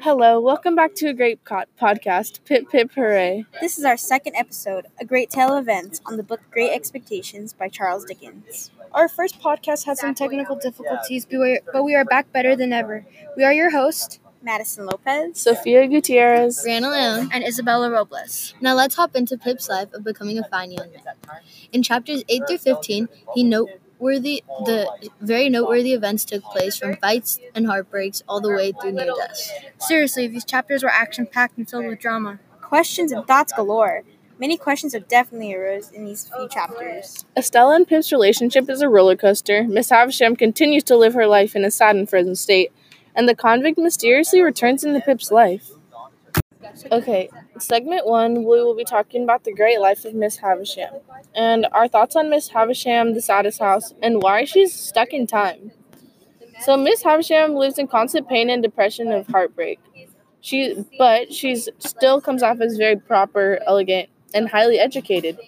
Hello, welcome back to a great podcast, Pip Pip Hooray. This is our second episode, A Great Tale of Events, on the book Great Expectations by Charles Dickens. Our first podcast had some technical difficulties, but we are back better than ever. We are your hosts, Madison Lopez, Sophia Gutierrez, Brianna Leone, and Isabella Robles. Now let's hop into Pip's life of becoming a fine young man. In chapters 8 through 15, the very noteworthy events took place, from fights and heartbreaks all the way through near deaths. Seriously, these chapters were action-packed and filled with drama. Questions and thoughts galore. Many questions have definitely arose in these few chapters. Estella and Pip's relationship is a roller coaster. Miss Havisham continues to live her life in a sad and frozen state, and the convict mysteriously returns into Pip's life. Okay, segment 1, we will be talking about the great life of Miss Havisham, and our thoughts on Miss Havisham, the saddest house, and why she's stuck in time. So Miss Havisham lives in constant pain and depression of heartbreak. She still comes off as very proper, elegant, and highly educated.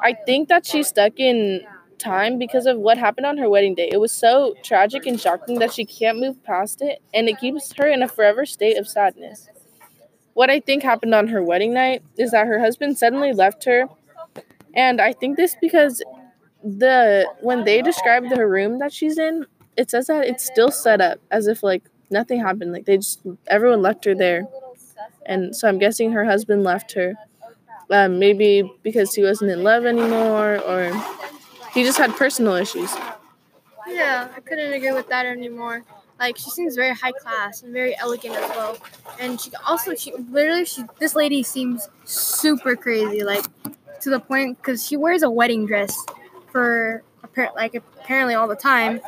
I think that she's stuck in time because of what happened on her wedding day. It was so tragic and shocking that she can't move past it, and it keeps her in a forever state of sadness. What I think happened on her wedding night is that her husband suddenly left her, and I think this because when they describe her room that she's in, it says that it's still set up as if like nothing happened, like everyone left her there, and so I'm guessing her husband left her, maybe because he wasn't in love anymore, or he just had personal issues. Yeah, I couldn't agree with that anymore. Like, she seems very high class and very elegant as well. And this lady seems super crazy, like, to the point, because she wears a wedding dress apparently all the time.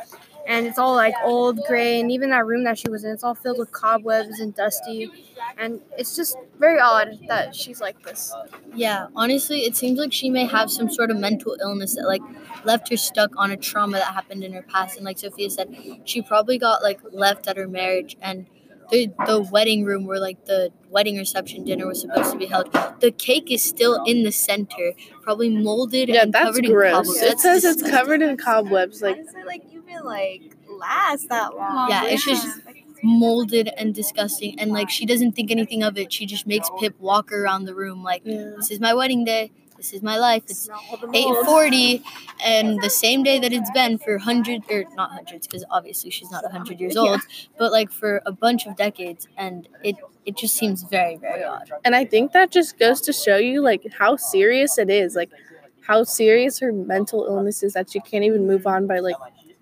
And it's all, like, old, gray, and even that room that she was in, it's all filled with cobwebs and dusty. And it's just very odd that she's like this. Yeah, honestly, it seems like she may have some sort of mental illness that, like, left her stuck on a trauma that happened in her past. And like Sophia said, she probably got, like, left at her marriage. And the wedding room where, like, the wedding reception dinner was supposed to be held, the cake is still in the center, probably molded and covered in cobwebs. It says it's covered in cobwebs. Like, how does it, like, even, like, last that long? Yeah, it's just molded and disgusting, and, like, she doesn't think anything of it. She just makes Pip walk around the room like, this is my wedding day. This is my life. It's 8:40, and the same day that it's been for not hundreds, because obviously she's not 100 years old, but like for a bunch of decades, and it just seems very, very odd. And I think that just goes to show you like how serious it is, like how serious her mental illness is that she can't even move on by like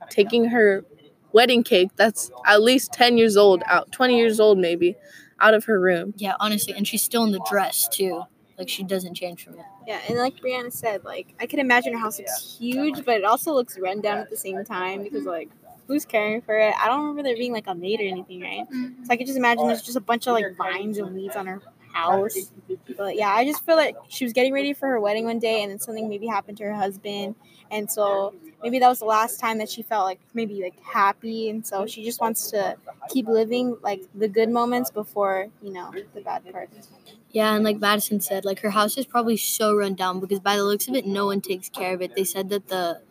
taking her wedding cake that's at least 10 years old out, 20 years old maybe, out of her room. Yeah, honestly, and she's still in the dress too. Like, she doesn't change from it. Yeah, and like Brianna said, like, I can imagine her house looks huge, but it also looks run down at the same time because, like, who's caring for it? I don't remember there being, like, a maid or anything, right? Mm-hmm. So I could just imagine there's just a bunch of, like, vines and weeds on her house. But, yeah, I just feel like she was getting ready for her wedding one day, and then something maybe happened to her husband. And so maybe that was the last time that she felt, like, maybe, like, happy. And so she just wants to keep living, like, the good moments before, you know, the bad parts. Yeah, and like Madison said, like, her house is probably so run down because by the looks of it, no one takes care of it. They said that the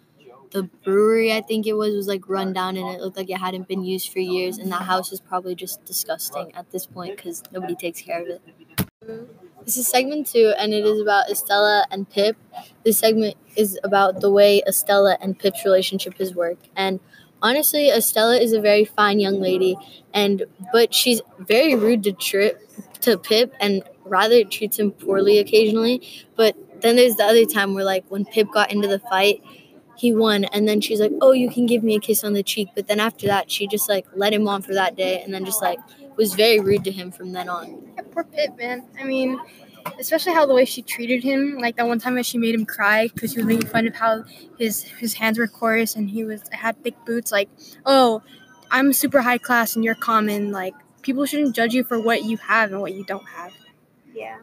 brewery, I think it was like run down, and it looked like it hadn't been used for years. And that house is probably just disgusting at this point because nobody takes care of it. This is segment 2, and it is about Estella and Pip. This segment is about the way Estella and Pip's relationship has worked. And honestly, Estella is a very fine young lady, but she's very rude to Pip, and rather treats him poorly occasionally. But then there's the other time where, like, when Pip got into the fight, he won, and then she's like, oh, you can give me a kiss on the cheek. But then after that, she just, like, let him on for that day, and then just, like, was very rude to him from then on. Yeah, poor Pip, man. I mean, especially how the way she treated him, like that one time that she made him cry because she was making fun of how his hands were coarse and had thick boots. Like, oh, I'm super high class and you're common. Like, people shouldn't judge you for what you have and what you don't have. Yeah.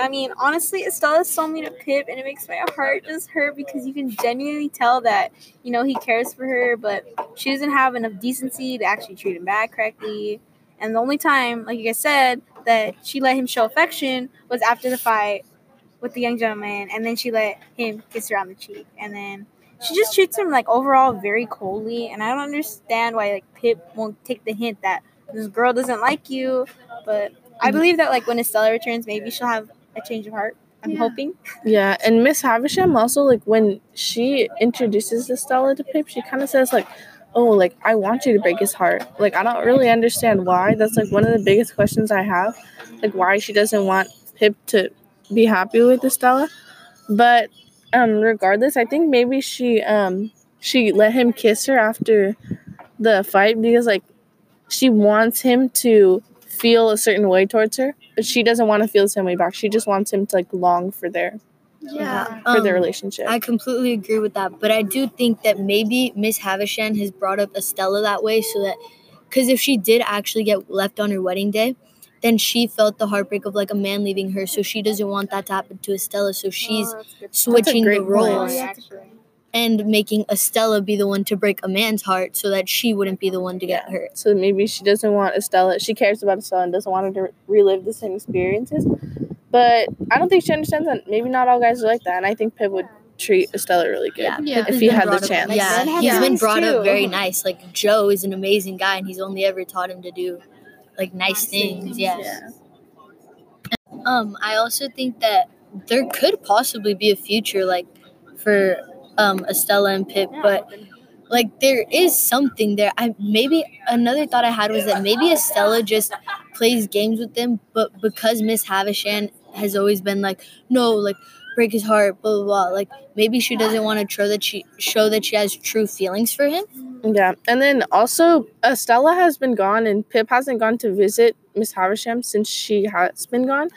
I mean, honestly, Estella's so mean to Pip, and it makes my heart just hurt because you can genuinely tell that, you know, he cares for her, but she doesn't have enough decency to actually treat him back correctly. And the only time, like you guys said, that she let him show affection was after the fight with the young gentleman, and then she let him kiss her on the cheek, and then She just treats him, like, overall very coldly, and I don't understand why, like, Pip won't take the hint that this girl doesn't like you, but I believe that, like, when Estella returns, maybe she'll have a change of heart. I'm hoping. Yeah, and Miss Havisham also, like, when she introduces Estella to Pip, she kind of says, like, oh, like, I want you to break his heart. Like, I don't really understand why. That's, like, one of the biggest questions I have, like, why she doesn't want Pip to be happy with Estella. But regardless, I think maybe she let him kiss her after the fight because, like, she wants him to feel a certain way towards her, but she doesn't want to feel the same way back. She just wants him to, like, long for their relationship. I completely agree with that, but I do think that maybe Miss Havisham has brought up Estella that way so that, because if she did actually get left on her wedding day, then she felt the heartbreak of, like, a man leaving her, so she doesn't want that to happen to Estella, so she's switching the roles and making Estella be the one to break a man's heart so that she wouldn't be the one to get hurt. So maybe she doesn't want Estella, she cares about Estella and doesn't want her to relive the same experiences. But I don't think she understands that maybe not all guys are like that, and I think Pip would treat Estella really good if he had the chance. Yeah, he's been brought up very nice. Like, Joe is an amazing guy, and he's only ever taught him to do, like, nice things. I also think that there could possibly be a future, like, for Estella and Pip, but, like, there is something there. Another thought I had was that maybe Estella just plays games with them, but because Miss Havisham has always been like, no, like, break his heart, blah, blah, blah, like, maybe she doesn't want to show that she has true feelings for him. Yeah, and then also Estella has been gone and Pip hasn't gone to visit Miss Havisham since she has been gone.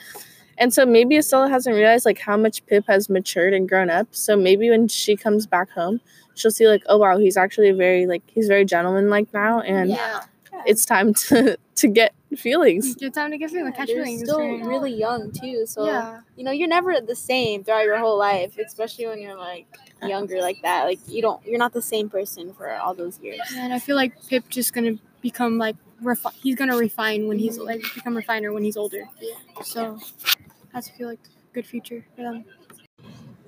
And so maybe Estella hasn't realized, like, how much Pip has matured and grown up. So maybe when she comes back home, she'll see, like, oh, wow, he's actually very gentleman-like now. And it's time to get feelings. It's time to get feelings. Catch feelings. You're still really young, too. So, you know, you're never the same throughout your whole life, especially when you're, like, younger like that. Like, you're not the same person for all those years. And I feel like Pip just going to become, like, he's going to refine when he's, like, become a refiner when he's older. Yeah. So, that's, I feel like, a good future for them.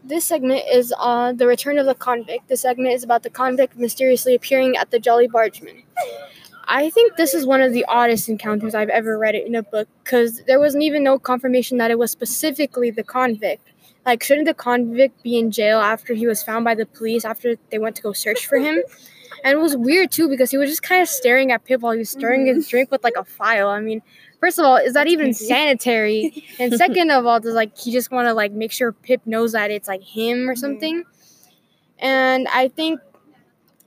This segment is on the return of the convict. The segment is about the convict mysteriously appearing at the Jolly Bargeman. I think this is one of the oddest encounters I've ever read it in a book, because there wasn't even no confirmation that it was specifically the convict. Like, shouldn't the convict be in jail after he was found by the police, after they went to go search for him? And it was weird, too, because he was just kind of staring at Pip while he was stirring his drink with, like, a file. I mean, first of all, is that even sanitary? And second of all, does, like, he just want to, like, make sure Pip knows that it's, like, him or something? And I think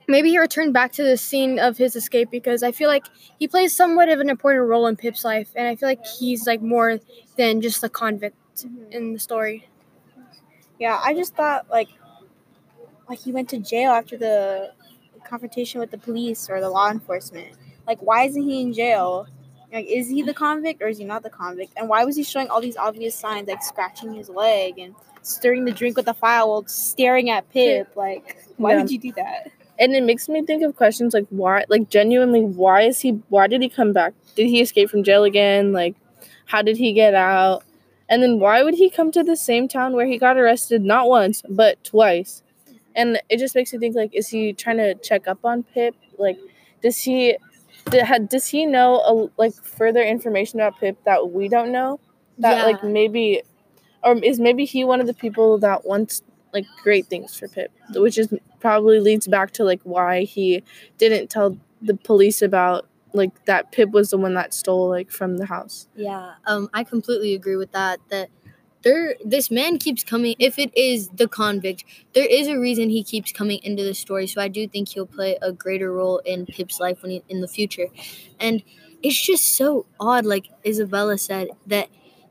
maybe he returned back to the scene of his escape because I feel like he plays somewhat of an important role in Pip's life, and I feel like he's, like, more than just a convict in the story. Yeah, I just thought, like he went to jail after the confrontation with the police or the law enforcement. Like, why isn't he in jail? Like, is he the convict or is he not the convict? And why was he showing all these obvious signs, like scratching his leg and stirring the drink with a file while staring at Pip? Like, why would you do that? And it makes me think of questions like, why? Like, genuinely, why did he come back? Did he escape from jail again? Like, how did he get out? And then why would he come to the same town where he got arrested not once, but twice? And it just makes me think, like, is he trying to check up on Pip? Like, does he know, like, further information about Pip that we don't know? That, like, maybe, or is maybe he one of the people that wants, like, great things for Pip? Which is probably leads back to, like, why he didn't tell the police about, like, that Pip was the one that stole, like, from the house. Yeah, I completely agree with that. This man keeps coming. If it is the convict, there is a reason he keeps coming into the story. So I do think he'll play a greater role in Pip's life in the future. And it's just so odd, like Isabella said, that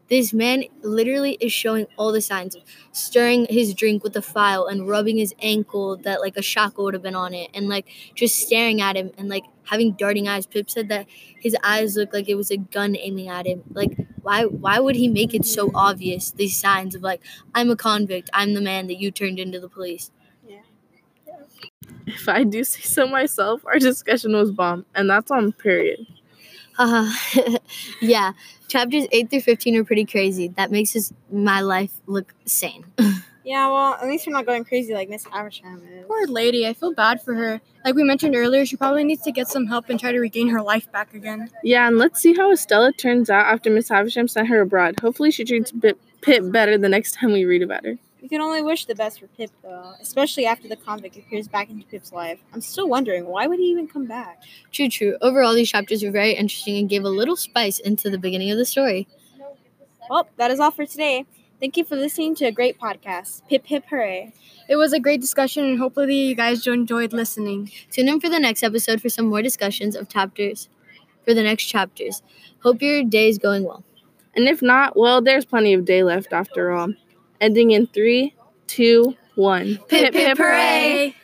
this man literally is showing all the signs of stirring his drink with a file and rubbing his ankle that, like, a shackle would have been on it, and, like, just staring at him and, like, having darting eyes. Pip said that his eyes looked like it was a gun aiming at him. Like, why would he make it so obvious, these signs of, like, I'm a convict, I'm the man that you turned into the police? Yeah. If I do say so myself, our discussion was bomb, and that's on period. Chapters 8 through 15 are pretty crazy. That makes my life look sane. Yeah, well, at least you're not going crazy like Miss Havisham is. Poor lady. I feel bad for her. Like we mentioned earlier, she probably needs to get some help and try to regain her life back again. Yeah, and let's see how Estella turns out after Miss Havisham sent her abroad. Hopefully she treats Pip better the next time we read about her. We can only wish the best for Pip, though, especially after the convict appears back into Pip's life. I'm still wondering, why would he even come back? True. Overall, these chapters were very interesting and gave a little spice into the beginning of the story. Well, that is all for today. Thank you for listening to a great podcast, Pip Pip Hooray. It was a great discussion, and hopefully you guys enjoyed listening. Tune in for the next episode for some more discussions of chapters for the next chapters. Hope your day is going well. And if not, well, there's plenty of day left after all. Ending in 3, 2, 1. Pip Pip Hooray!